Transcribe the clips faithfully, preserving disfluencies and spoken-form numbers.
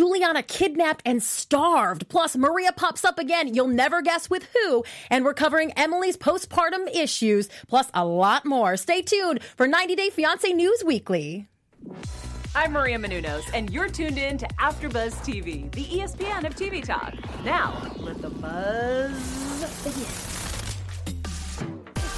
Juliana kidnapped and starved. Plus, Maria pops up again. You'll never guess with who. And we're covering Emily's postpartum issues, plus a lot more. Stay tuned for ninety day fiancé News Weekly. I'm Maria Menounos, and you're tuned in to AfterBuzz T V, the E S P N of T V talk. Now, let the buzz begin.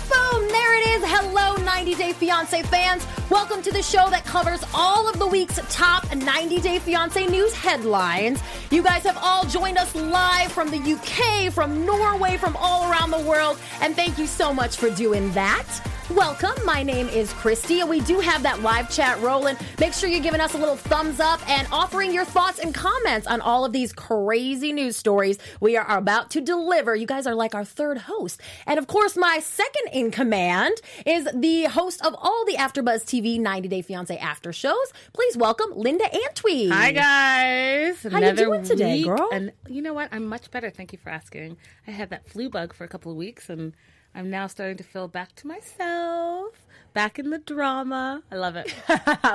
Boom! There it is. Hello, ninety day fiancé fans. Welcome to the show that covers all of the week's top ninety day fiancé news headlines. You guys have all joined us live from the U K, from Norway, from all around the world, and thank you so much for doing that. Welcome. My name is Christy, and we do have that live chat rolling. Make sure you're giving us a little thumbs up and offering your thoughts and comments on all of these crazy news stories we are about to deliver. You guys are like our third host. And of course, my second in command is the host of all the AfterBuzz T V ninety day fiancé after shows. Please welcome Linda Antwi. Hi, guys. How Another you doing today, week, girl? And you know what? I'm much better. Thank you for asking. I had that flu bug for a couple of weeks, and I'm now starting to feel back to myself, back in the drama. I love it.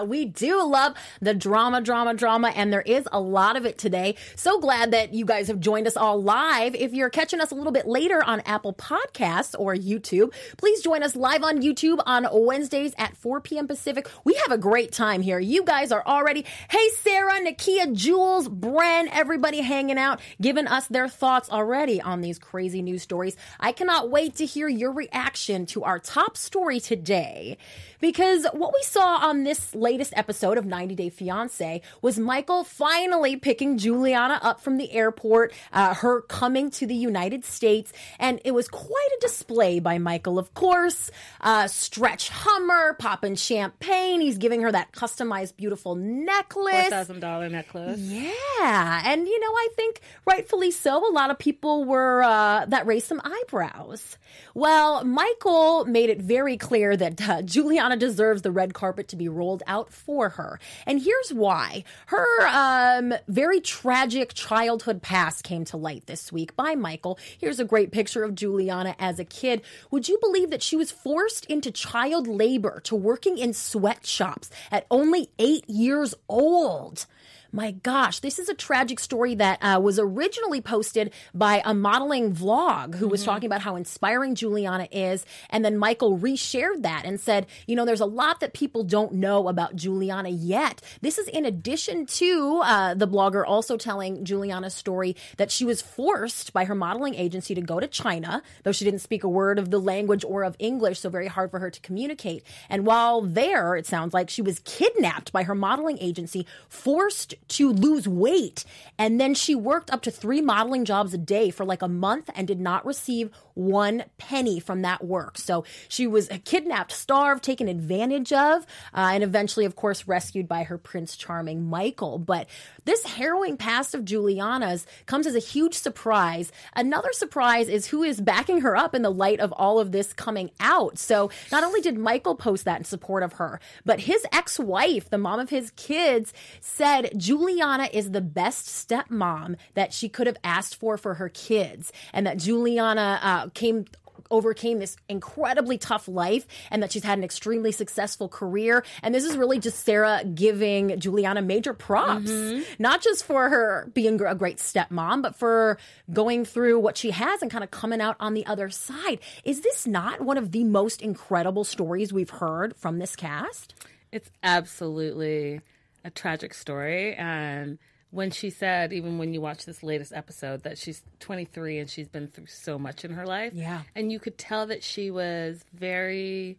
We do love the drama, drama, drama, and there is a lot of it today. So glad that you guys have joined us all live. If you're catching us a little bit later on Apple Podcasts or YouTube, please join us live on YouTube on Wednesdays at four p.m. Pacific. We have a great time here. You guys are already, hey, Sarah, Nakia, Jules, Bren, everybody hanging out, giving us their thoughts already on these crazy news stories. I cannot wait to hear your reaction to our top story today, because what we saw on this latest episode of ninety day fiancé was Michael finally picking Juliana up from the airport, uh, her coming to the United States, and it was quite a display by Michael, of course. Uh, stretch Hummer, popping champagne, he's giving her that customized beautiful necklace. four thousand dollars necklace. Yeah, and you know, I think rightfully so, a lot of people were, uh, that raised some eyebrows. Well, Michael made it very clear that uh, Juliana deserves the red carpet to be rolled out for her. And here's why. Her um, very tragic childhood past came to light this week by Michael. Here's a great picture of Juliana as a kid. Would you believe that she was forced into child labor to working in sweatshops at only eight years old? My gosh, this is a tragic story that uh, was originally posted by a modeling vlog who was mm-hmm. talking about how inspiring Juliana is. And then Michael reshared that and said, you know, there's a lot that people don't know about Juliana yet. This is in addition to uh, the blogger also telling Juliana's story that she was forced by her modeling agency to go to China, though she didn't speak a word of the language or of English, so very hard for her to communicate. And while there, it sounds like she was kidnapped by her modeling agency, forced to lose weight. And then she worked up to three modeling jobs a day for like a month and did not receive one penny from that work. So she was kidnapped, starved, taken advantage of, uh, and eventually, of course, rescued by her Prince Charming Michael. But this harrowing past of Juliana's comes as a huge surprise. Another surprise is who is backing her up in the light of all of this coming out. So not only did Michael post that in support of her, but his ex-wife, the mom of his kids, said Juliana is the best stepmom that she could have asked for for her kids, and that Juliana uh, came overcame this incredibly tough life, and that she's had an extremely successful career. And this is really just Sarah giving Juliana major props, mm-hmm. not just for her being a great stepmom, but for going through what she has and kind of coming out on the other side. Is this not one of the most incredible stories we've heard from this cast? It's absolutely a tragic story. And when she said, even when you watch this latest episode, that she's twenty-three and she's been through so much in her life. Yeah. And you could tell that she was very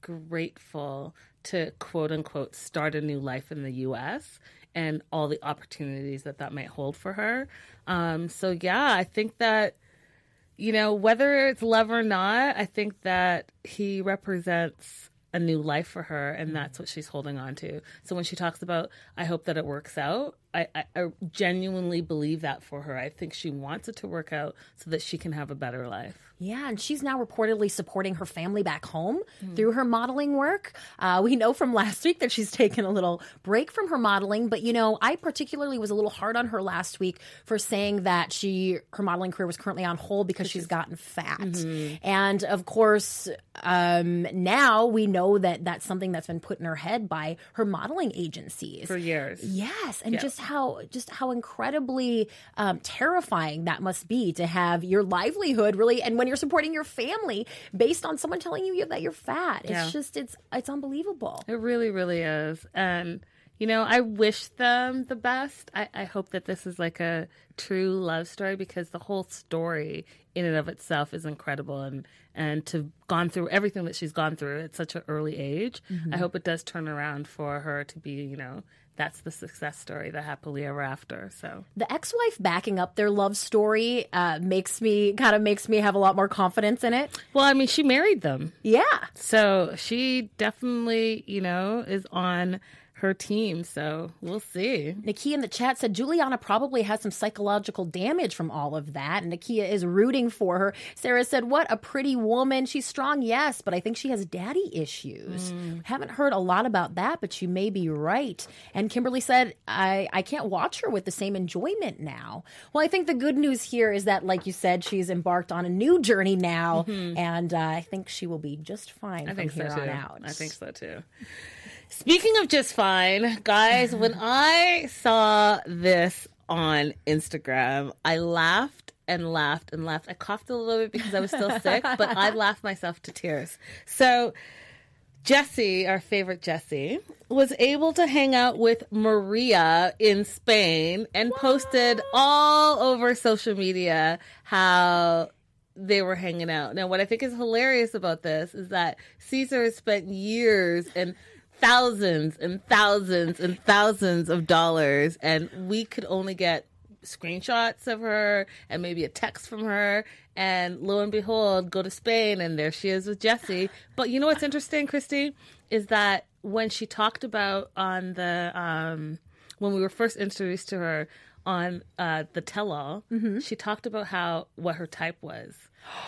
grateful to, quote unquote, start a new life in the U S and all the opportunities that that might hold for her. Um, so, yeah, I think that, you know, whether it's love or not, I think that he represents a new life for her, and that's what she's holding on to. So when she talks about, I hope that it works out, I, I, I genuinely believe that for her. I think she wants it to work out so that she can have a better life. Yeah, and she's now reportedly supporting her family back home mm. through her modeling work. Uh, we know from last week that she's taken a little break from her modeling, but, you know, I particularly was a little hard on her last week for saying that she her modeling career was currently on hold because she's gotten fat. Mm-hmm. And, of course, um, now we know that that's something that's been put in her head by her modeling agencies. For years. Yes, and yes. just how just how incredibly um, terrifying that must be to have your livelihood really, and when you're supporting your family based on someone telling you that you're fat. It's yeah. just it's it's unbelievable. It really, really is. And you know, I wish them the best. I, I hope that this is like a true love story, because the whole story in and of itself is incredible. And, and to have gone through everything that she's gone through at such an early age, mm-hmm. I hope it does turn around for her to be, you know, that's the success story, the happily ever after. So the ex-wife backing up their love story uh, makes me kind of makes me have a lot more confidence in it. Well, I mean, she married them. Yeah. So she definitely, you know, is on her team, so we'll see. Nakia in the chat said Juliana probably has some psychological damage from all of that, and Nakia is rooting for her. Sarah said, what a pretty woman. She's strong, yes, but I think she has daddy issues. Mm. Haven't heard a lot about that, but you may be right. And Kimberly said, I, I can't watch her with the same enjoyment now. Well, I think the good news here is that, like you said, she's embarked on a new journey now, mm-hmm. and uh, I think she will be just fine I from here so on out. I think so, too. Speaking of just fine, guys, when I saw this on Instagram, I laughed and laughed and laughed. I coughed a little bit because I was still sick, but I laughed myself to tears. So Jesse, our favorite Jesse, was able to hang out with Maria in Spain and Whoa. posted all over social media how they were hanging out. Now, what I think is hilarious about this is that Caesar has spent years and thousands and thousands and thousands of dollars, and we could only get screenshots of her and maybe a text from her, and lo and behold, go to Spain and there she is with Jesse. But you know what's interesting, Christy, is that when she talked about on the um when we were first introduced to her on uh the tell-all, mm-hmm. she talked about how what her type was.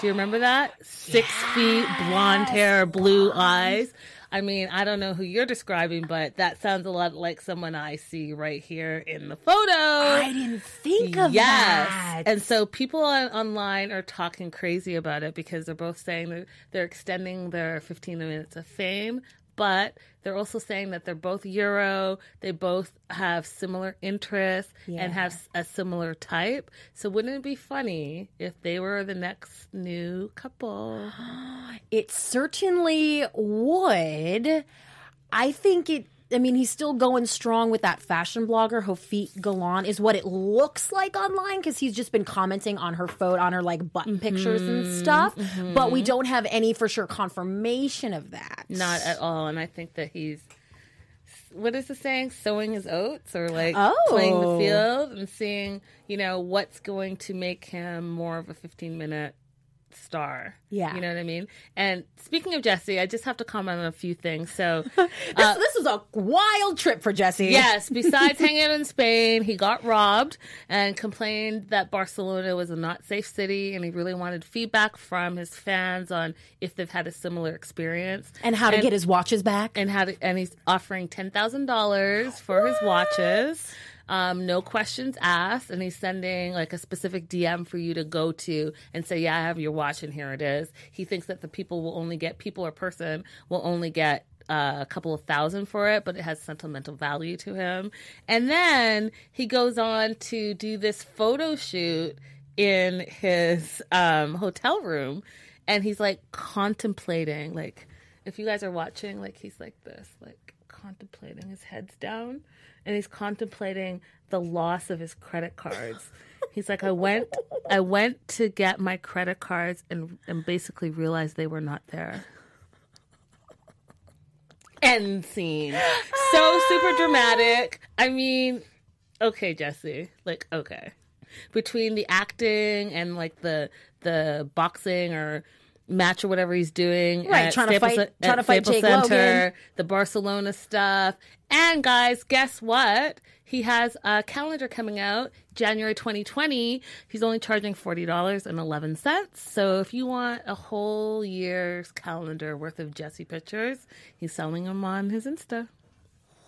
Do you remember that? Six yes. feet, blonde hair, blue blonde. eyes. I mean, I don't know who you're describing, but that sounds a lot like someone I see right here in the photo. I didn't think of yes. that. And so people on, online are talking crazy about it because they're both saying that they're extending their fifteen minutes of fame, but they're also saying that they're both Euro, they both have similar interests yeah. and have a similar type. So wouldn't it be funny if they were the next new couple? It certainly would. I think it, I mean, he's still going strong with that fashion blogger, Hofit Golan, is what it looks like online, because he's just been commenting on her photo, on her, like, butt mm-hmm. pictures and stuff. Mm-hmm. But we don't have any, for sure, confirmation of that. Not at all. And I think that he's, what is the saying? Sowing his oats, or, like, oh. playing the field and seeing, you know, what's going to make him more of a fifteen-minute star. Yeah. You know what I mean? And speaking of Jesse, I just have to comment on a few things. So this, uh, this was a wild trip for Jesse. Yes. Besides hanging out in Spain, he got robbed and complained that Barcelona was a not safe city, and he really wanted feedback from his fans on if they've had a similar experience. And how to and, get his watches back. And how to, and he's offering ten thousand dollars for what? his watches. Um, no questions asked, and he's sending like a specific D M for you to go to and say, yeah, I have your watch and here it is. He thinks that the people will only get, people or person will only get uh, a couple of thousand for it, but it has sentimental value to him. And then he goes on to do this photo shoot in his um, hotel room, and he's like contemplating, like, if you guys are watching, like he's like this, like contemplating, his head's down. And he's contemplating the loss of his credit cards. He's like, I went I went to get my credit cards and, and basically realized they were not there. End scene. So super dramatic. I mean, okay, Jesse. Like, okay. Between the acting and like the the boxing or match or whatever he's doing, right? At trying Staples, to fight, trying to fight Jake Center, Logan. The Barcelona stuff, and guys, guess what? He has a calendar coming out January twenty twenty. He's only charging forty dollars and eleven cents. So if you want a whole year's calendar worth of Jesse pictures, he's selling them on his Insta.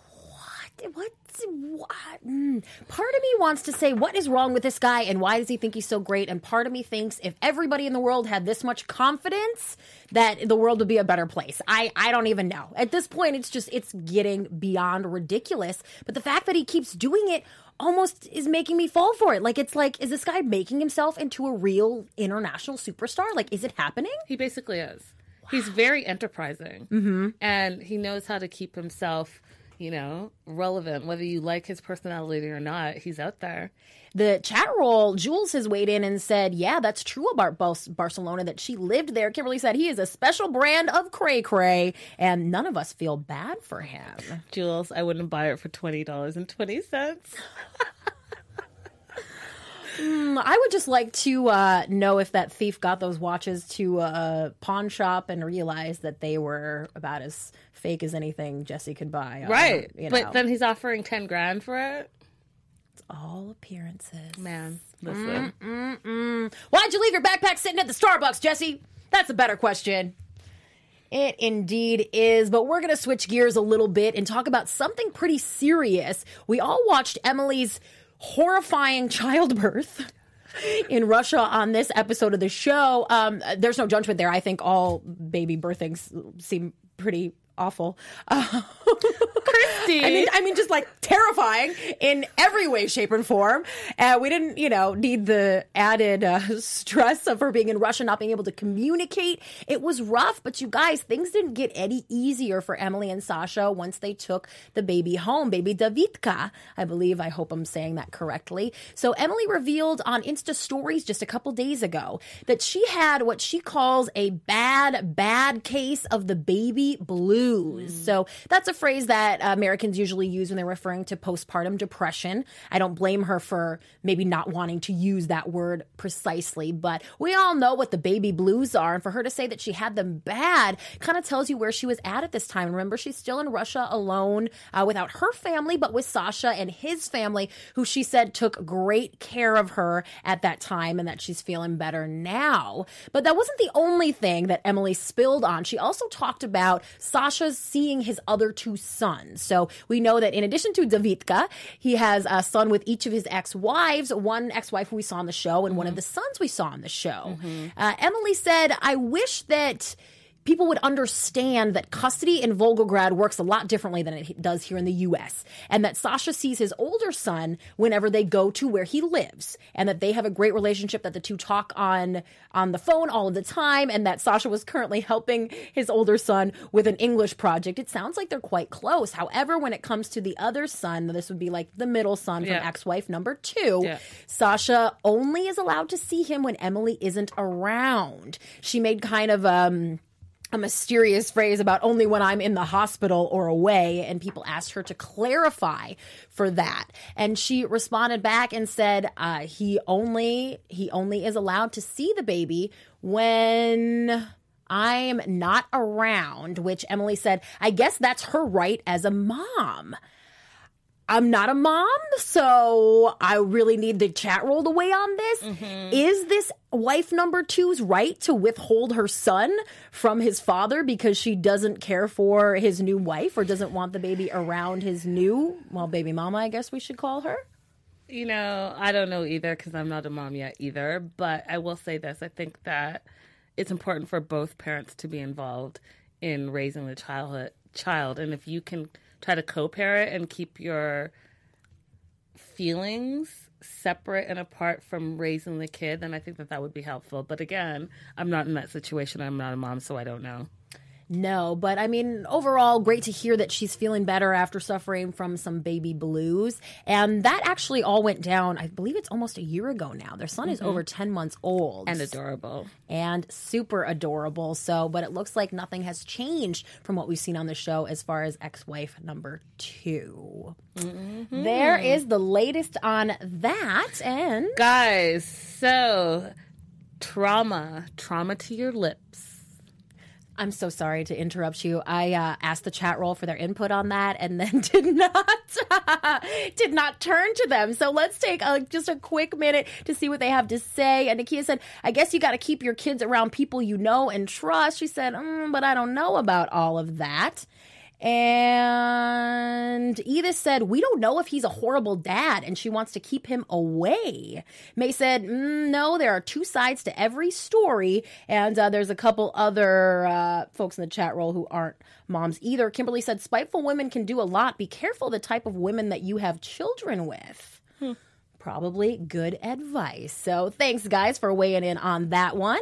What? What? What? Mm. Part of me wants to say, what is wrong with this guy and why does he think he's so great? And part of me thinks if everybody in the world had this much confidence, that the world would be a better place. I, I don't even know. At this point, it's just, it's getting beyond ridiculous. But the fact that he keeps doing it almost is making me fall for it. Like, it's like, is this guy making himself into a real international superstar? Like, is it happening? He basically is. Wow. He's very enterprising. Mm-hmm. And he knows how to keep himself, you know, relevant. Whether you like his personality or not, he's out there. The chat roll, Jules has weighed in and said, yeah, that's true about Barcelona, that she lived there. Kimberly said he is a special brand of cray-cray, and none of us feel bad for him. Jules, I wouldn't buy it for twenty dollars and twenty cents. Mm, I would just like to uh, know if that thief got those watches to a pawn shop and realized that they were about as fake as anything Jesse could buy. Right. Um, you know. But then he's offering ten grand for it. It's all appearances. Man, listen. Mm, mm, mm. Why'd you leave your backpack sitting at the Starbucks, Jesse? That's a better question. It indeed is, but we're going to switch gears a little bit and talk about something pretty serious. We all watched Emily's horrifying childbirth in Russia on this episode of the show. Um, there's no judgment there. I think all baby birthings seem pretty awful. Uh, Christy! I mean, I mean, just like terrifying in every way, shape, and form. Uh, we didn't, you know, need the added uh, stress of her being in Russia, not being able to communicate. It was rough, but you guys, things didn't get any easier for Emily and Sasha once they took the baby home, baby Davidka, I believe. I hope I'm saying that correctly. So Emily revealed on Insta Stories just a couple days ago that she had what she calls a bad, bad case of the baby blues. Mm. So that's a phrase that uh, Americans usually use when they're referring to postpartum depression. I don't blame her for maybe not wanting to use that word precisely, but we all know what the baby blues are. And for her to say that she had them bad kind of tells you where she was at at this time. Remember, she's still in Russia alone uh, without her family, but with Sasha and his family, who she said took great care of her at that time and that she's feeling better now. But that wasn't the only thing that Emily spilled on. She also talked about Sasha's seeing his other two sons. So we know that in addition to Davidka, he has a son with each of his ex-wives, one ex-wife who we saw on the show and mm-hmm. one of the sons we saw on the show. Mm-hmm. Uh, Emily said, I wish that people would understand that custody in Volgograd works a lot differently than it does here in the U S, and that Sasha sees his older son whenever they go to where he lives, and that they have a great relationship, that the two talk on on the phone all of the time, and that Sasha was currently helping his older son with an English project. It sounds like they're quite close. However, when it comes to the other son, this would be like the middle son from yeah. ex-wife number two, yeah. Sasha only is allowed to see him when Emily isn't around. She made kind of um. a mysterious phrase about only when I'm in the hospital or away, and people asked her to clarify for that. And she responded back and said, uh, he only he only is allowed to see the baby when I'm not around, which Emily said, I guess that's her right as a mom. I'm not a mom, so I really need the chat roll to weigh on this. Mm-hmm. Is this wife number two's right to withhold her son from his father because she doesn't care for his new wife or doesn't want the baby around his new, well, baby mama, I guess we should call her? You know, I don't know either because I'm not a mom yet either, but I will say this. I think that it's important for both parents to be involved in raising the childhood, child, and if you can try to co-parent and keep your feelings separate and apart from raising the kid, then I think that that would be helpful. But again, I'm not in that situation. I'm not a mom, so I don't know. No, but I mean, overall, great to hear that she's feeling better after suffering from some baby blues. And that actually all went down, I believe it's almost a year ago now. Their son mm-hmm. is over ten months old. And adorable. And super adorable. So, but it looks like nothing has changed from what we've seen on the show as far as ex-wife number two. Mm-hmm. There is the latest on that. And guys, so trauma, trauma to your lips. I'm so sorry to interrupt you. I uh, asked the chat roll for their input on that and then did not did not turn to them. So let's take a, just a quick minute to see what they have to say. And Nakia said, I guess you got to keep your kids around people you know and trust. She said, mm, but I don't know about all of that. And Edith said, we don't know if he's a horrible dad and she wants to keep him away. May said, mm, no, there are two sides to every story. And uh, there's a couple other uh, folks in the chat roll who aren't moms either. Kimberly said, spiteful women can do a lot. Be careful the type of women that you have children with. Hmm. Probably good advice. So thanks, guys, for weighing in on that one.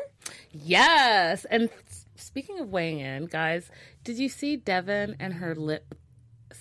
Yes. And speaking of weighing in, guys, did you see Devin and her lip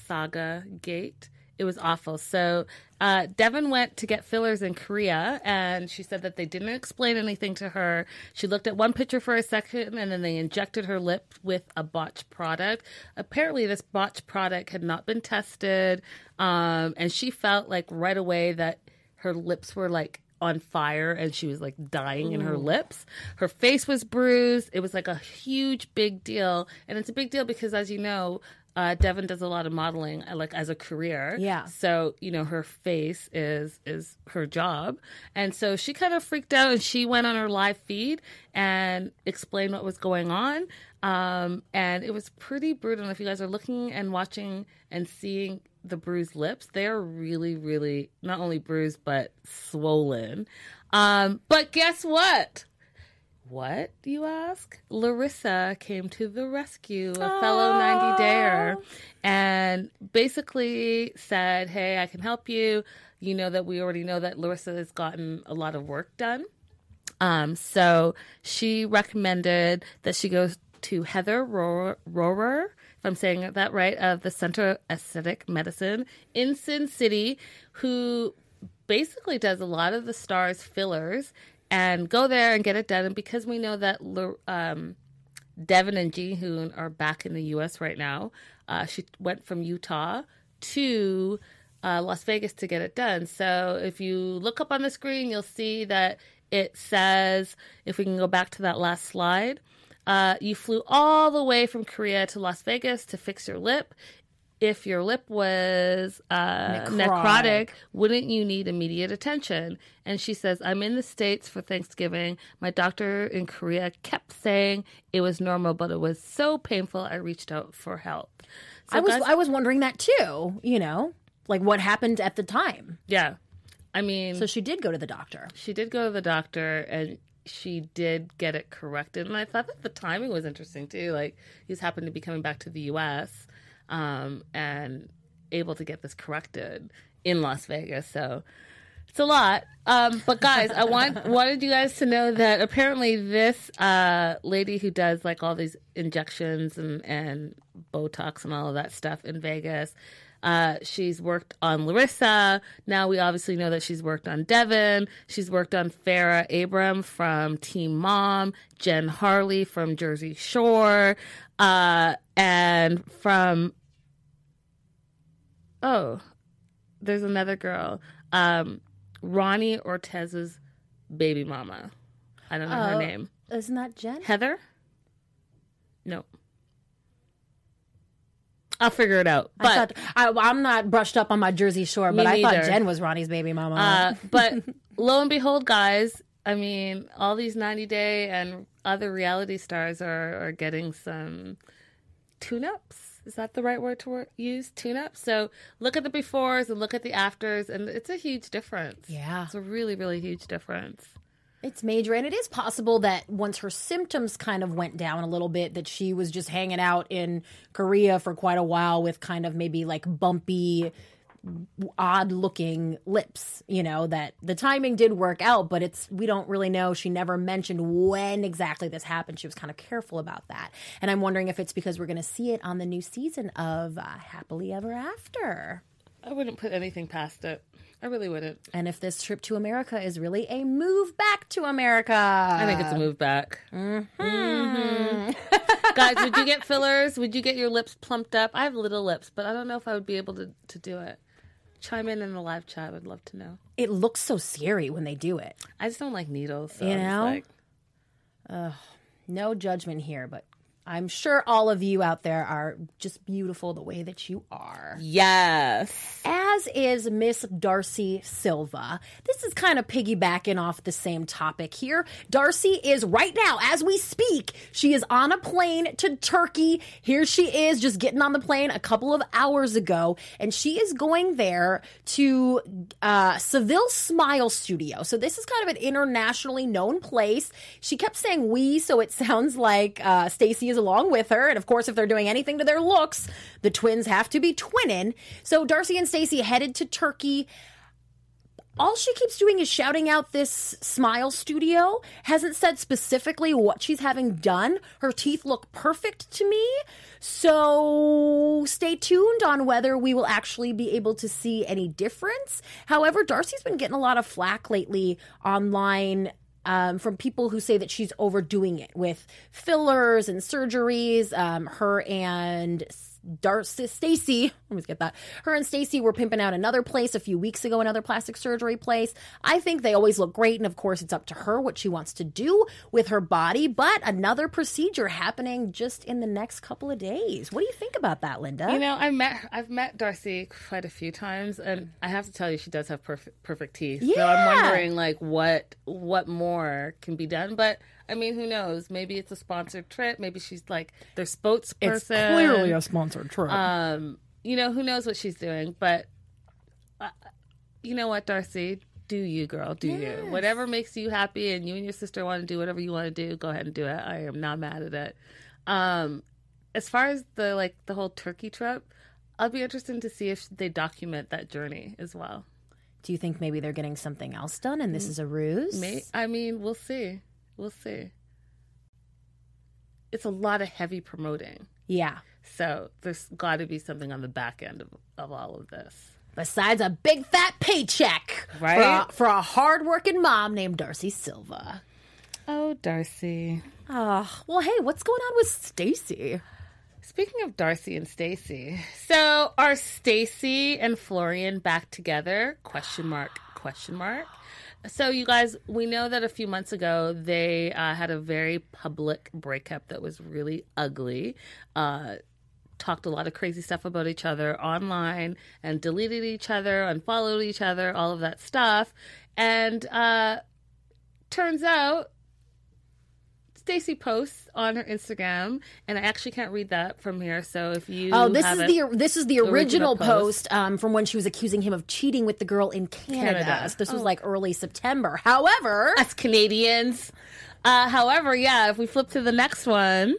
saga gate? It was awful. So uh, Devin went to get fillers in Korea, and she said that they didn't explain anything to her. She looked at one picture for a second, and then they injected her lip with a botched product. Apparently, this botched product had not been tested, um, and she felt like right away that her lips were like on fire, and she was like dying in her lips. Her face was bruised. It was like a huge, big deal. And it's a big deal because, as you know, uh, Devin does a lot of modeling, like as a career. Yeah. So, you know, her face is is her job. And so she kind of freaked out, and she went on her live feed and explained what was going on. Um, and it was pretty brutal. And if you guys are looking and watching and seeing the bruised lips, they are really, really not only bruised, but swollen. Um, but guess what? What, you ask? Larissa came to the rescue, a Aww. fellow ninety dayer, and basically said, hey, I can help you. You know that we already know that Larissa has gotten a lot of work done. Um, so she recommended that she goes to Heather Rohrer, Rohrer, if I'm saying that right, of the Center of Aesthetic Medicine in Sin City, who basically does a lot of the stars' fillers, and go there and get it done. And because we know that um, Devin and Jihoon are back in the U S right now, uh, she went from Utah to uh, Las Vegas to get it done. So if you look up on the screen, you'll see that it says, if we can go back to that last slide, Uh, you flew all the way from Korea to Las Vegas to fix your lip. If your lip was uh, necrotic. necrotic, wouldn't you need immediate attention? And she says, I'm in the States for Thanksgiving. My doctor in Korea kept saying it was normal, but it was so painful I reached out for help. So I was guys- I was wondering that too, you know, like what happened at the time. Yeah. I mean... So she did go to the doctor. She did go to the doctor, and... she did get it corrected. And I thought that the timing was interesting too. Like, he's happened to be coming back to the U S um, and able to get this corrected in Las Vegas. So it's a lot. Um, but guys, I want wanted you guys to know that apparently this uh, lady who does like all these injections and, and Botox and all of that stuff in Vegas, Uh, she's worked on Larissa. Now we obviously know that she's worked on Devin. She's worked on Farrah Abram from Team Mom, Jen Harley from Jersey Shore, uh, and from, oh, there's another girl, um, Ronnie Ortez's baby mama. I don't know oh, her name. Isn't that Jen? Heather? No. I'll figure it out. But I thought, I, I'm not brushed up on my Jersey Shore, but I thought Jen was Ronnie's baby mama. Uh, but lo and behold, guys, I mean, all these ninety day and other reality stars are, are getting some tune-ups. Is that the right word to use? Tune-ups? So look at the befores and look at the afters, and it's a huge difference. Yeah. It's a really, really huge difference. It's major, and it is possible that once her symptoms kind of went down a little bit, that she was just hanging out in Korea for quite a while with kind of maybe like bumpy, odd-looking lips, you know, that the timing did work out, but it's, we don't really know. She never mentioned when exactly this happened. She was kind of careful about that, and I'm wondering if it's because we're going to see it on the new season of uh, Happily Ever After. I wouldn't put anything past it. I really wouldn't. And if this trip to America is really a move back to America. I think it's a move back. Mm-hmm. Mm-hmm. Guys, would you get fillers? Would you get your lips plumped up? I have little lips, but I don't know if I would be able to, to do it. Chime in in the live chat. I would love to know. It looks so scary when they do it. I just don't like needles. So you know? Like... Uh, no judgment here, but I'm sure all of you out there are just beautiful the way that you are. Yes. As is Miss Darcy Silva. This is kind of piggybacking off the same topic here. Darcy is right now, as we speak, she is on a plane to Turkey. Here she is just getting on the plane a couple of hours ago, and she is going there to uh, Seville Smile Studio. So this is kind of an internationally known place. She kept saying we, so it sounds like uh, Stacey is along with her, and of course if they're doing anything to their looks, the twins have to be twinning. So Darcy and Stacey headed to Turkey. all she keeps doing is shouting out this smile studio. Hasn't said specifically what she's having done. Her teeth look perfect to me. So stay tuned on whether we will actually be able to see any difference. However, Darcy's been getting a lot of flack lately online Um, from people who say that she's overdoing it with fillers and surgeries. Um, her and Darcy, Stacey, let me get that. Her and Stacey were pimping out another place a few weeks ago, another plastic surgery place. I think they always look great, and of course, it's up to her what she wants to do with her body. But another procedure happening just in the next couple of days. What do you think about that, Linda? You know, I met I've met Darcy quite a few times, and I have to tell you, she does have perfect perfect teeth. Yeah. So I'm wondering, like, what what more. More can be done, but I mean, who knows? Maybe it's a sponsored trip. Maybe she's like their spokesperson. It's clearly a sponsored trip. Um, you know, who knows what she's doing? But uh, you know what, Darcy? Do you, girl? Do yes. you? Whatever makes you happy, and you and your sister want to do whatever you want to do. Go ahead and do it. I am not mad at it. Um, as far as the like the whole Turkey trip, I'll be interested to see if they document that journey as well. Do you think maybe they're getting something else done and this is a ruse? May- I mean, we'll see. We'll see. It's a lot of heavy promoting. Yeah. So there's got to be something on the back end of, of all of this. Besides a big fat paycheck. Right. For a, for a hard-working mom named Darcy Silva. Oh, Darcy. Oh, well, hey, what's going on with Stacey? Speaking of Darcy and Stacey, so are Stacey and Florian back together? Question mark, question mark. So you guys, we know that a few months ago, they uh, had a very public breakup that was really ugly. Uh, talked a lot of crazy stuff about each other online and deleted each other, unfollowed each other, all of that stuff. And uh, turns out, Stacey posts on her Instagram, and I actually can't read that from here. So if you oh, this is the this is the original, original post, post um, from when she was accusing him of cheating with the girl in Canada. Canada. So this oh. was like early September. However, us Canadians, uh, however, yeah, if we flip to the next one,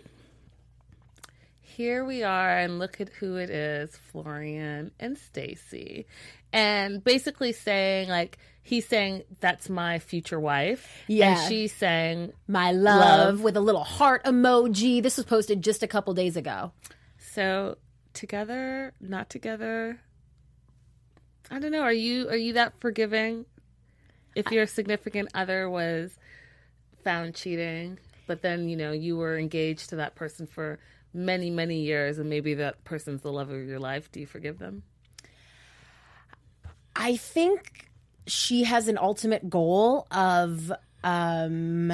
here we are, and look at who it is: Florian and Stacey, and basically saying like. He's saying, that's my future wife. Yeah. And she's saying, my love, love, with a little heart emoji. This was posted just a couple days ago. So, together, not together. I don't know. Are you are you that forgiving? If your I... significant other was found cheating, but then, you know, you were engaged to that person for many, many years, and maybe that person's the love of your life. Do you forgive them? I think... She has an ultimate goal of um,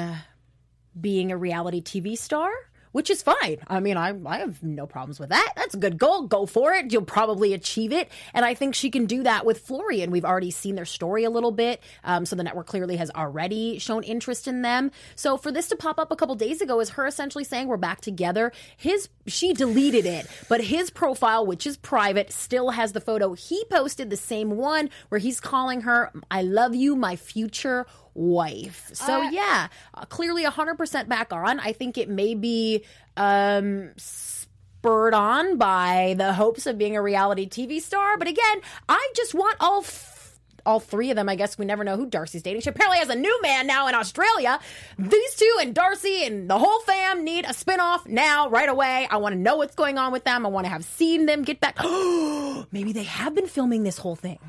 being a reality T V star, which is fine. I mean, I, I have no problems with that. That's a good goal. Go for it. You'll probably achieve it. And I think she can do that with Florian. We've already seen their story a little bit. Um, so the network clearly has already shown interest in them. So for this to pop up a couple days ago is her essentially saying we're back together. His She deleted it, but his profile, which is private, still has the photo. He posted the same one where he's calling her, I love you, my future wife. So uh, yeah, uh, clearly one hundred percent back on. I think it may be um, spurred on by the hopes of being a reality T V star. But again, I just want all f- all three of them. I guess we never know who Darcy's dating. She apparently has a new man now in Australia. These two and Darcy and the whole fam need a spinoff now, right away. I want to know what's going on with them. I want to have seen them get back. Maybe they have been filming this whole thing.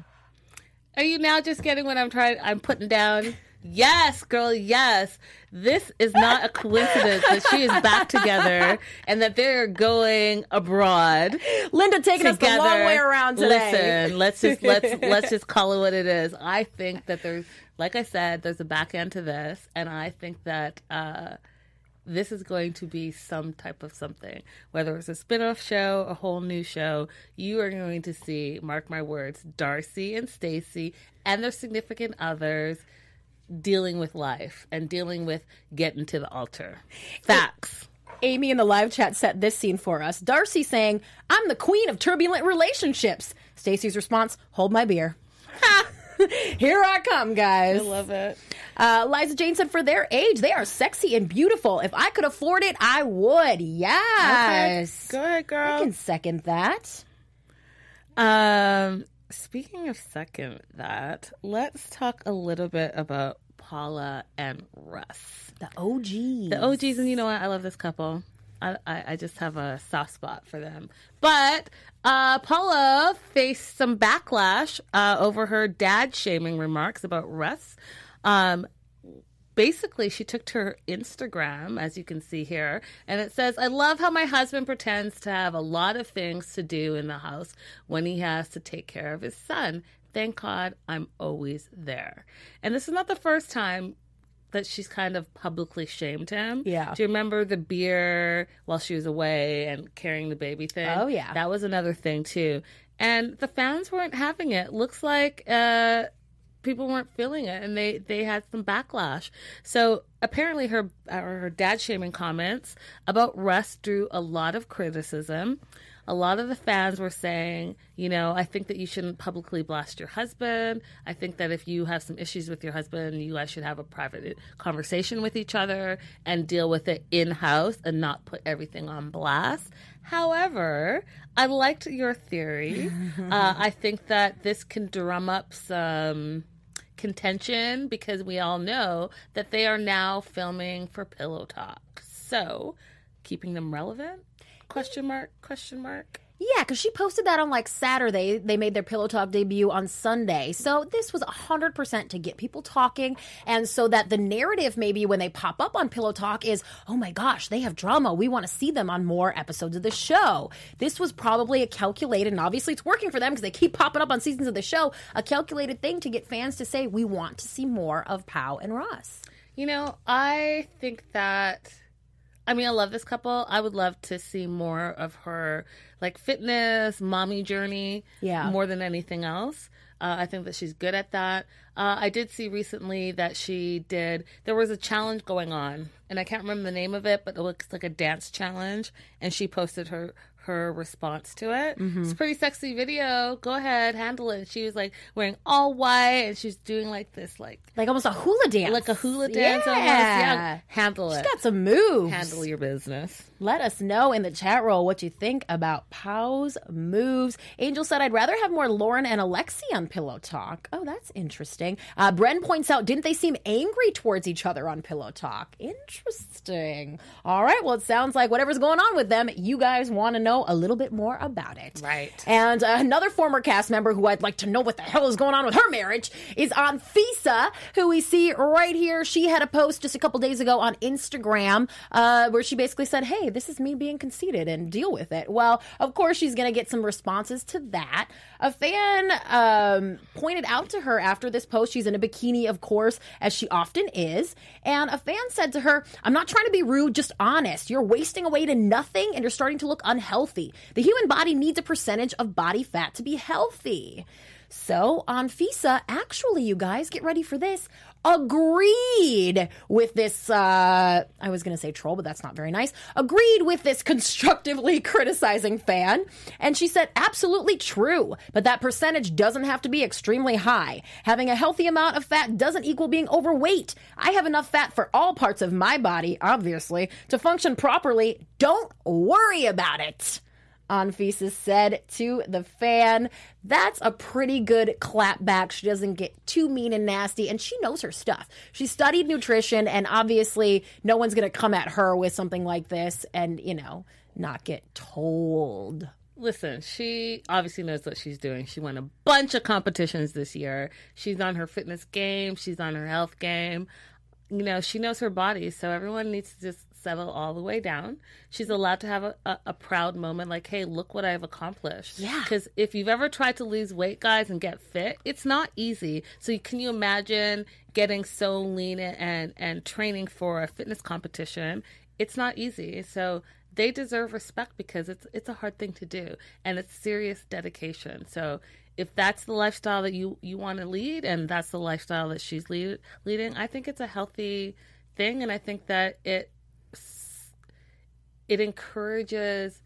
Are you now just getting what I'm trying? I'm putting down. Yes, girl, yes. This is not a coincidence that she is back together and that they're going abroad. Linda taking together. Us the long way around today. Listen, let's just let's let's just call it what it is. I think that there's, like I said, there's a back end to this, and I think that uh, this is going to be some type of something. Whether it's a spin-off show, a whole new show, you are going to see, mark my words, Darcy and Stacey and their significant others dealing with life and dealing with getting to the altar. Facts. Amy in the live chat set this scene for us. Darcy saying, I'm the queen of turbulent relationships. Stacey's response, hold my beer. Here I come, guys. I love it. Uh, Liza Jane said, for their age, they are sexy and beautiful. If I could afford it, I would. Yes. Okay. Go ahead, girl. I can second that. Um, Speaking of second that, let's talk a little bit about Paula and Russ. The O Gs. The O Gs, and you know what? I love this couple. I, I, I just have a soft spot for them. But uh, Paula faced some backlash uh, over her dad-shaming remarks about Russ. Um, basically, she took to her Instagram, as you can see here, and it says, "I love how my husband pretends to have a lot of things to do in the house when he has to take care of his son. Thank God I'm always there." And this is not the first time that she's kind of publicly shamed him. Yeah. Do you remember the beer while she was away and carrying the baby thing? Oh, yeah. That was another thing, too. And the fans weren't having it. Looks like uh, people weren't feeling it, and they, they had some backlash. So apparently her, her dad-shaming comments about Russ drew a lot of criticism. A lot of the fans were saying, you know, I think that you shouldn't publicly blast your husband. I think that if you have some issues with your husband, you guys should have a private conversation with each other and deal with it in-house and not put everything on blast. However, I liked your theory. uh, I think that this can drum up some contention because we all know that they are now filming for Pillow Talk. So, keeping them relevant? Question mark, question mark. Yeah, because she posted that on, like, Saturday. They made their Pillow Talk debut on Sunday. So this was one hundred percent to get people talking. And so that the narrative maybe when they pop up on Pillow Talk is, oh, my gosh, they have drama. We want to see them on more episodes of the show. This was probably a calculated, and obviously it's working for them because they keep popping up on seasons of the show, a calculated thing to get fans to say, we want to see more of Pau and Russ. You know, I think that... I mean, I love this couple. I would love to see more of her, like, fitness, mommy journey, yeah, more than anything else. Uh, I think that she's good at that. Uh, I did see recently that she did, there was a challenge going on, and I can't remember the name of it, but it looks like a dance challenge, and she posted her, her response to it. Mm-hmm. It's a pretty sexy video. Go ahead, handle it. She was, like, wearing all white, and she's doing, like, this, like... Like almost a hula dance. Like a hula dance. Yeah. Almost. Yeah. Handle she's it. She's got some moves. Handle your business. Let us know in the chat roll what you think about Pau's moves. Angel said, I'd rather have more Lauren and Alexi on Pillow Talk. Oh, that's interesting. Uh, Bren points out, didn't they seem angry towards each other on Pillow Talk? Interesting. All right, well, it sounds like whatever's going on with them, you guys want to know a little bit more about it. Right. And uh, another former cast member who I'd like to know what the hell is going on with her marriage is Anfisa, who we see right here. She had a post just a couple days ago on Instagram uh, where she basically said, hey, this is me being conceited and deal with it. Well, of course, she's going to get some responses to that. A fan um, pointed out to her after this post, she's in a bikini, of course, as she often is. And a fan said to her, I'm not trying to be rude, just honest. You're wasting away to nothing and you're starting to look unhealthy. The human body needs a percentage of body fat to be healthy. So Anfisa, actually, you guys, get ready for this, agreed with this, uh, I was going to say troll, but that's not very nice, agreed with this constructively criticizing fan. And she said, absolutely true, but that percentage doesn't have to be extremely high. Having a healthy amount of fat doesn't equal being overweight. I have enough fat for all parts of my body, obviously, to function properly. Don't worry about it. Anfisa said to the fan. That's a pretty good clap back. She doesn't get too mean and nasty, and she knows her stuff. She studied nutrition, and obviously no one's going to come at her with something like this and, you know, not get told. Listen, she obviously knows what she's doing. She won a bunch of competitions this year. She's on her fitness game. She's on her health game. You know, she knows her body, so everyone needs to just settle all the way down. She's allowed to have a, a, a proud moment like, hey, look what I've accomplished. Yeah. Because if you've ever tried to lose weight, guys, and get fit, it's not easy. So can you imagine getting so lean and, and training for a fitness competition? It's not easy. So they deserve respect because it's it's a hard thing to do. And it's serious dedication. So if that's the lifestyle that you, you want to lead and that's the lifestyle that she's lead, leading, I think it's a healthy thing. And I think that it It encourages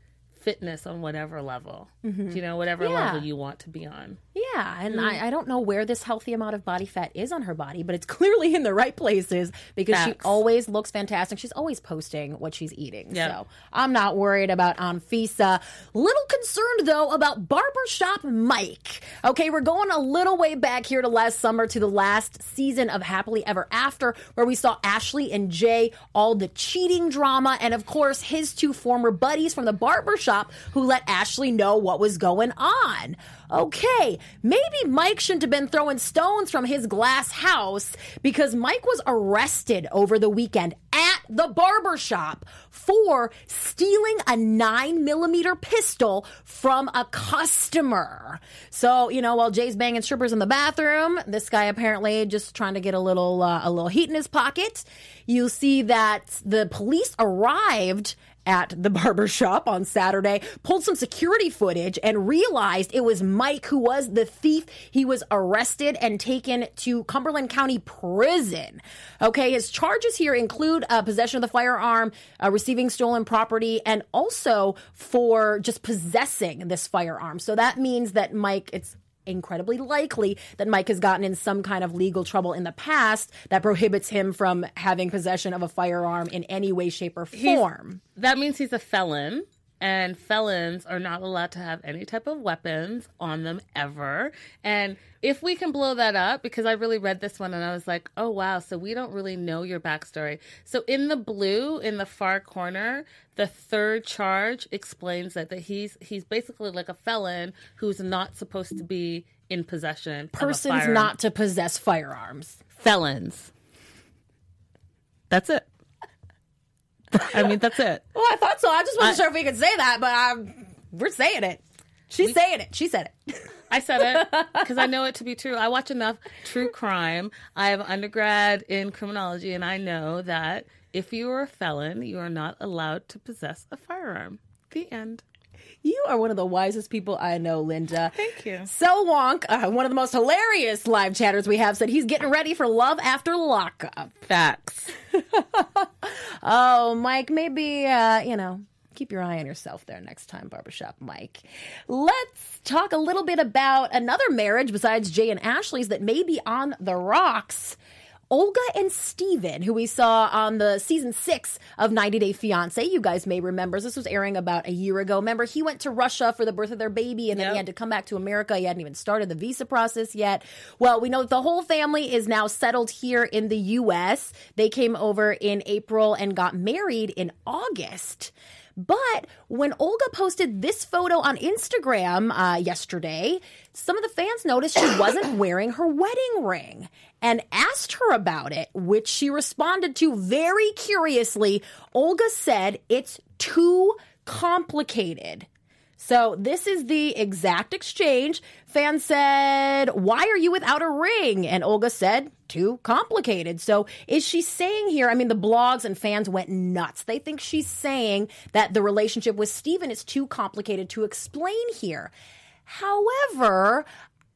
fitness on whatever level, mm-hmm. you know, whatever yeah. level you want to be on. Yeah. And mm-hmm. I, I don't know where this healthy amount of body fat is on her body, but it's clearly in the right places because Facts. She always looks fantastic. She's always posting what she's eating. Yep. So I'm not worried about Anfisa. Little concerned, though, about Barbershop Mike. Okay, we're going a little way back here to last summer to the last season of Happily Ever After, where we saw Ashley and Jay, all the cheating drama, and of course his two former buddies from the barbershop who let Ashley know what was going on. Okay, maybe Mike shouldn't have been throwing stones from his glass house, because Mike was arrested over the weekend at the barbershop for stealing a nine millimeter pistol from a customer. So, you know, while Jay's banging strippers in the bathroom, this guy apparently just trying to get a little, uh, a little heat in his pocket. You see that the police arrived at the barbershop on Saturday, pulled some security footage, and realized it was Mike who was the thief. He was arrested and taken to Cumberland County Prison. Okay, his charges here include uh, possession of the firearm, uh, receiving stolen property, and also for just possessing this firearm. So that means that Mike, it's incredibly likely that Mike has gotten in some kind of legal trouble in the past that prohibits him from having possession of a firearm in any way, shape, or form. He's, that means he's a felon, and felons are not allowed to have any type of weapons on them ever. And if we can blow that up, because I really read this one and I was like, oh, wow, so we don't really know your backstory. So in the blue, in the far corner, the third charge explains that, that he's he's basically like a felon who's not supposed to be in possession. Persons not to possess firearms. Felons. That's it. I mean, that's it. Well, I thought so. I just wasn't I, sure if we could say that, but I'm, we're saying it. She's we, saying it. She said it. I said it because I know it to be true. I watch enough true crime. I have an undergrad in criminology, and I know that if you are a felon, you are not allowed to possess a firearm. The end. You are one of the wisest people I know, Linda. Thank you. So Wonk, uh, one of the most hilarious live chatters we have, said he's getting ready for love after lockup. Facts. Oh, Mike, maybe, uh, you know, keep your eye on yourself there next time, Barbershop Mike. Let's talk a little bit about another marriage besides Jay and Ashley's that may be on the rocks. Olga and Steven, who we saw on the season six of ninety day fiancé. You guys may remember. This was airing about a year ago. Remember, he went to Russia for the birth of their baby, and then yep. he had to come back to America. He hadn't even started the visa process yet. Well, we know that the whole family is now settled here in the U S. They came over in April and got married in August. But when Olga posted this photo on Instagram uh, yesterday, some of the fans noticed she wasn't wearing her wedding ring and asked her about it, which she responded to very curiously. Olga said, "It's too complicated." So this is the exact exchange. Fans said, "Why are you without a ring?" And Olga said, "Too complicated." So is she saying here, I mean, the blogs and fans went nuts. They think she's saying that the relationship with Steven is too complicated to explain here. However,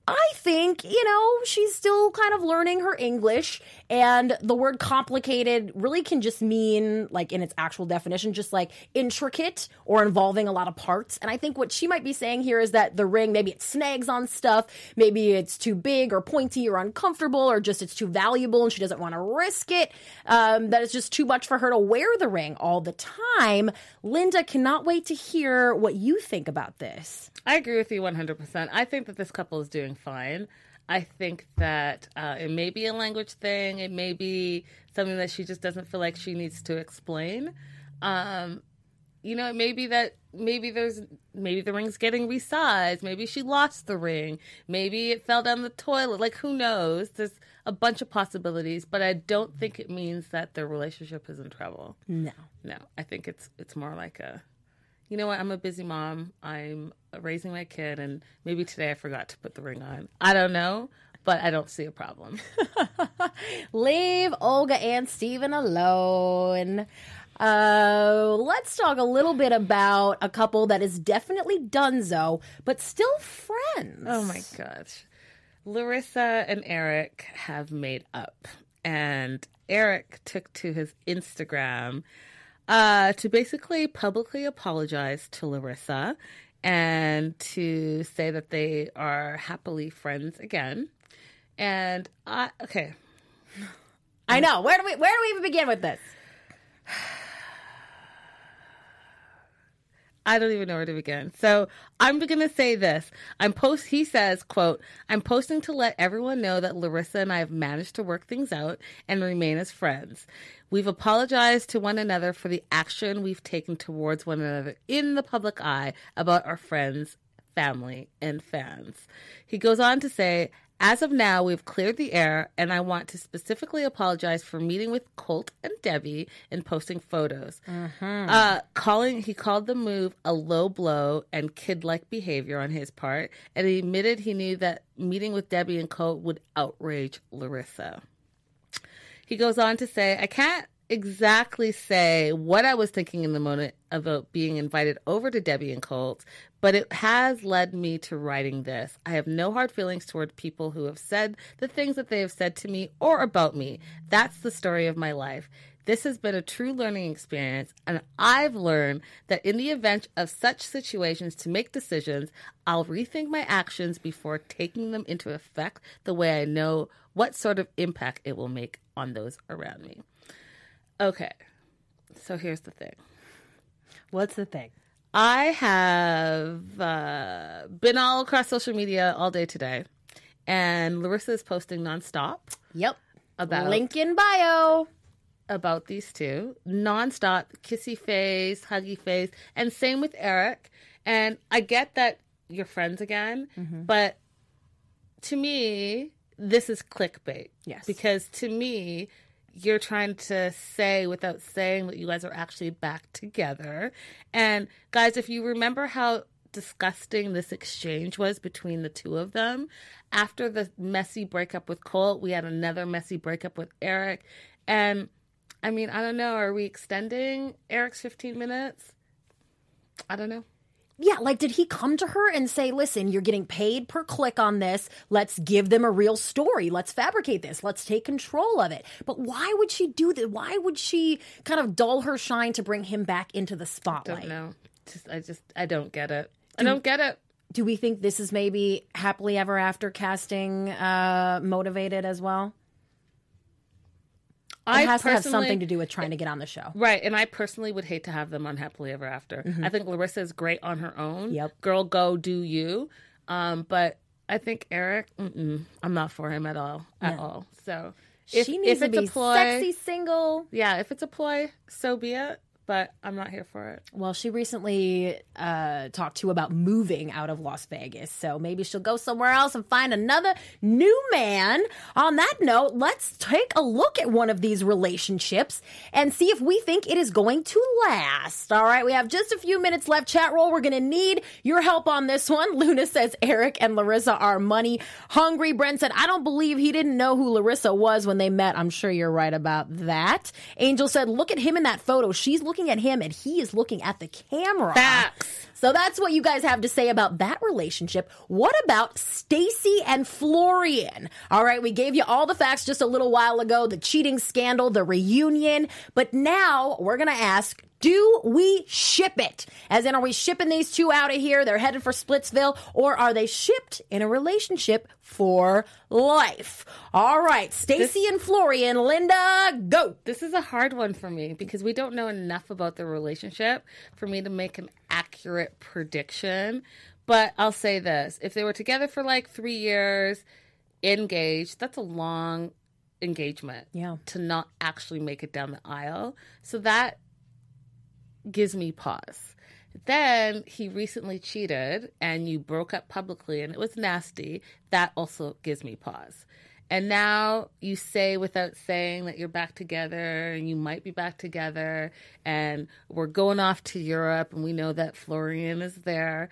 I think, you know, she's still kind of learning her English, and the word complicated really can just mean, like, in its actual definition, just like intricate or involving a lot of parts. And I think what she might be saying here is that the ring, maybe it snags on stuff, maybe it's too big or pointy or uncomfortable, or just it's too valuable and she doesn't want to risk it, um, that it's just too much for her to wear the ring all the time. Linda, cannot wait to hear what you think about this. I agree with you one hundred percent. I think that this couple is doing fine. I think that uh, it may be a language thing. It may be something that she just doesn't feel like she needs to explain. Um, you know, it may be that maybe there's maybe the ring's getting resized. Maybe she lost the ring. Maybe it fell down the toilet. Like, who knows? There's a bunch of possibilities, but I don't think it means that their relationship is in trouble. No, no. I think it's it's more like a, you know what, I'm a busy mom. I'm raising my kid, and maybe today I forgot to put the ring on. I don't know, but I don't see a problem. Leave Olga and Steven alone. Uh, let's talk a little bit about a couple that is definitely donezo, but still friends. Oh, my gosh. Larissa and Eric have made up, and Eric took to his Instagram uh, to basically publicly apologize to Larissa and to say that they are happily friends again. And I, okay. I know. Where do we, where do we even begin with this? I don't even know where to begin. So I'm going to say this. I'm post. He says, quote, I'm posting to let everyone know that Larissa and I have managed to work things out and remain as friends. We've apologized to one another for the action we've taken towards one another in the public eye about our friends, family, and fans. He goes on to say, as of now, we've cleared the air, and I want to specifically apologize for meeting with Colt and Debbie and posting photos. Uh-huh. Uh, calling, he called the move a low blow and kid-like behavior on his part, and he admitted he knew that meeting with Debbie and Colt would outrage Larissa. He goes on to say, I can't exactly say what I was thinking in the moment about being invited over to Debbie and Colt, but it has led me to writing this. I have no hard feelings toward people who have said the things that they have said to me or about me. That's the story of my life. This has been a true learning experience, and I've learned that in the event of such situations to make decisions, I'll rethink my actions before taking them into effect the way I know what sort of impact it will make on those around me. Okay, so here's the thing. What's the thing? I have uh, been all across social media all day today, and Larissa is posting nonstop. Yep. About link in bio. About these two. Nonstop, kissy face, huggy face, and same with Eric. And I get that you're friends again, mm-hmm. but to me, this is clickbait. Yes. Because to me, you're trying to say without saying that you guys are actually back together. And guys, if you remember how disgusting this exchange was between the two of them, after the messy breakup with Colt, we had another messy breakup with Eric. And I mean, I don't know. Are we extending Eric's fifteen minutes? I don't know. Yeah, like, did he come to her and say, listen, you're getting paid per click on this. Let's give them a real story. Let's fabricate this. Let's take control of it. But why would she do that? Why would she kind of dull her shine to bring him back into the spotlight? I don't know. Just, I just, I don't get it. Do, I don't get it. Do we think this is maybe happily ever after casting uh, motivated as well? It has to have something to do with trying to get on the show. Right. And I personally would hate to have them on Happily Ever After. Mm-hmm. I think Larissa is great on her own. Yep. Girl, go do you. Um, but I think Eric, mm-mm, I'm not for him at all. At no. all. So if, she needs if to it's be a ploy, sexy single. Yeah. If it's a ploy, so be it. But I'm not here for it. Well, she recently uh, talked to about moving out of Las Vegas. So maybe she'll go somewhere else and find another new man. On that note, let's take a look at one of these relationships and see if we think it is going to last. All right, we have just a few minutes left. Chat roll, we're going to need your help on this one. Luna says Eric and Larissa are money hungry. Bren said, I don't believe he didn't know who Larissa was when they met. I'm sure you're right about that. Angel said, look at him in that photo. She's looking at him and he is looking at the camera. Facts. So that's what you guys have to say about that relationship. What about Stacey and Florian? All right, we gave you all the facts just a little while ago, the cheating scandal, the reunion, but now we're gonna ask, do we ship it? As in, are we shipping these two out of here? They're headed for Splitsville, or are they shipped in a relationship for life? All right, Stacey this, and Florian, Linda, go. This is a hard one for me because we don't know enough about the relationship for me to make an accurate prediction. But I'll say this. If they were together for like three years, engaged, that's a long engagement. Yeah. To not actually make it down the aisle. So that gives me pause. Then he recently cheated and you broke up publicly and it was nasty. That also gives me pause. And now you say without saying that you're back together and you might be back together and we're going off to Europe and we know that Florian is there.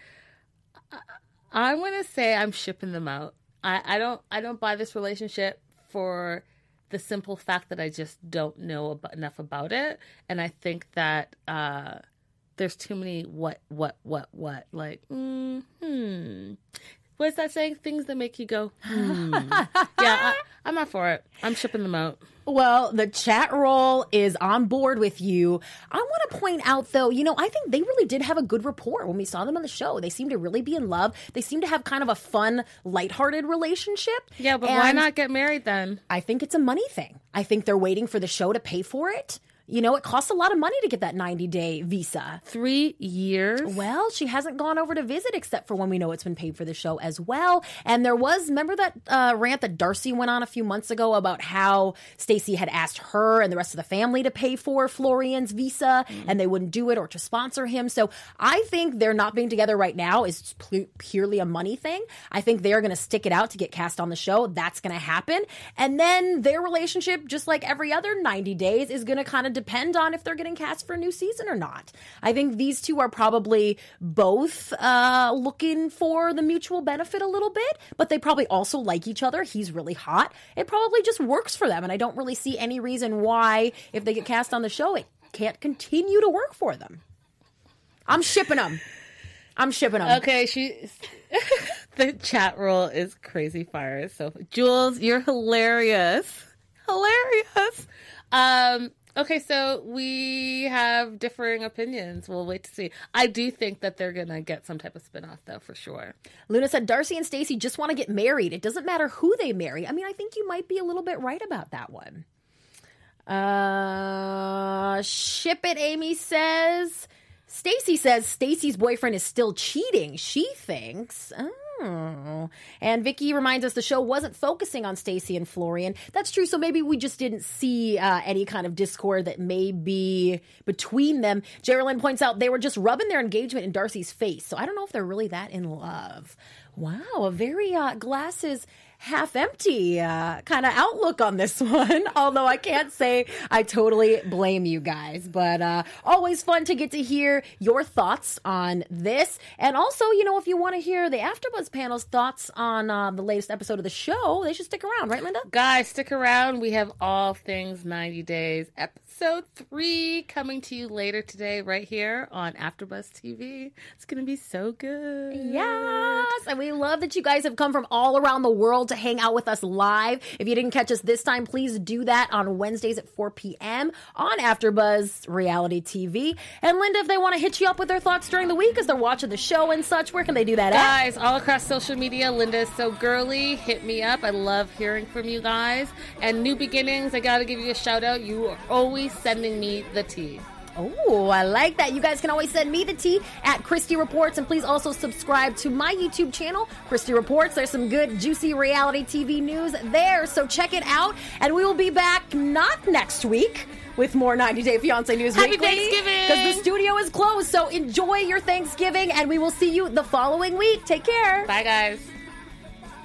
I'm going to say I'm shipping them out. I, I don't I don't buy this relationship for the simple fact that I just don't know about, enough about it. And I think that uh, there's too many what, what, what, what. Like, mm, hmm. what's that saying? Things that make you go, hmm. Yeah, I, I'm not for it. I'm shipping them out. Well, the chat roll is on board with you. I want to point out, though, you know, I think they really did have a good rapport when we saw them on the show. They seemed to really be in love. They seemed to have kind of a fun, lighthearted relationship. Yeah, but and why not get married then? I think it's a money thing. I think they're waiting for the show to pay for it. You know, it costs a lot of money to get that ninety-day visa. Three years? Well, she hasn't gone over to visit except for when we know it's been paid for the show as well. And there was, remember that uh, rant that Darcy went on a few months ago about how Stacey had asked her and the rest of the family to pay for Florian's visa, mm-hmm. and they wouldn't do it or to sponsor him. So I think their not being together right now is pu- purely a money thing. I think they're going to stick it out to get cast on the show. That's going to happen. And then their relationship, just like every other ninety days, is going to kind of depend on if they're getting cast for a new season or not. I think these two are probably both uh, looking for the mutual benefit a little bit, but they probably also like each other. He's really hot. It probably just works for them, and I don't really see any reason why, if they get cast on the show, it can't continue to work for them. I'm shipping them. I'm shipping them. Okay, she... The chat roll is crazy fire. So, Jules, you're hilarious. Hilarious. Um... Okay, so we have differing opinions. We'll wait to see. I do think that they're going to get some type of spinoff, though, for sure. Luna said, Darcy and Stacey just want to get married. It doesn't matter who they marry. I mean, I think you might be a little bit right about that one. Uh, ship it, Amy says. Stacey says Stacey's boyfriend is still cheating, she thinks. Oh. Oh. And Vicky reminds us the show wasn't focusing on Stacey and Florian. That's true. So maybe we just didn't see uh, any kind of discord that may be between them. Geraldine points out they were just rubbing their engagement in Darcy's face. So I don't know if they're really that in love. Wow. A very uh, glasses half empty uh, kind of outlook on this one. Although I can't say I totally blame you guys. But uh, always fun to get to hear your thoughts on this. And also, you know, if you want to hear the AfterBuzz panel's thoughts on uh, the latest episode of the show, they should stick around. Right, Linda? Guys, stick around. We have all things ninety Days. Episode three coming to you later today right here on AfterBuzz T V. It's going to be so good. Yes. And we love that you guys have come from all around the world to hang out with us live. If you didn't catch us this time, please do that on Wednesdays at four p.m. on AfterBuzz Reality T V. And Linda, if they want to hit you up with their thoughts during the week as they're watching the show and such, where can they do that guys, at? Guys, all across social media, Linda is so girly. Hit me up. I love hearing from you guys. And New Beginnings, I gotta give you a shout out. You are always sending me the tea. Oh, I like that. You guys can always send me the tea at Christy Reports. And please also subscribe to my YouTube channel, Christy Reports. There's some good, juicy reality T V news there. So check it out. And we will be back not next week with more ninety Day Fiancé News Happy Weekly. Happy Thanksgiving! Because the studio is closed. So enjoy your Thanksgiving. And we will see you the following week. Take care. Bye, guys.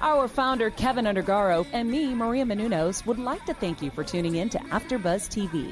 Our founder, Kevin Undergaro, and me, Maria Menounos, would like to thank you for tuning in to AfterBuzz T V.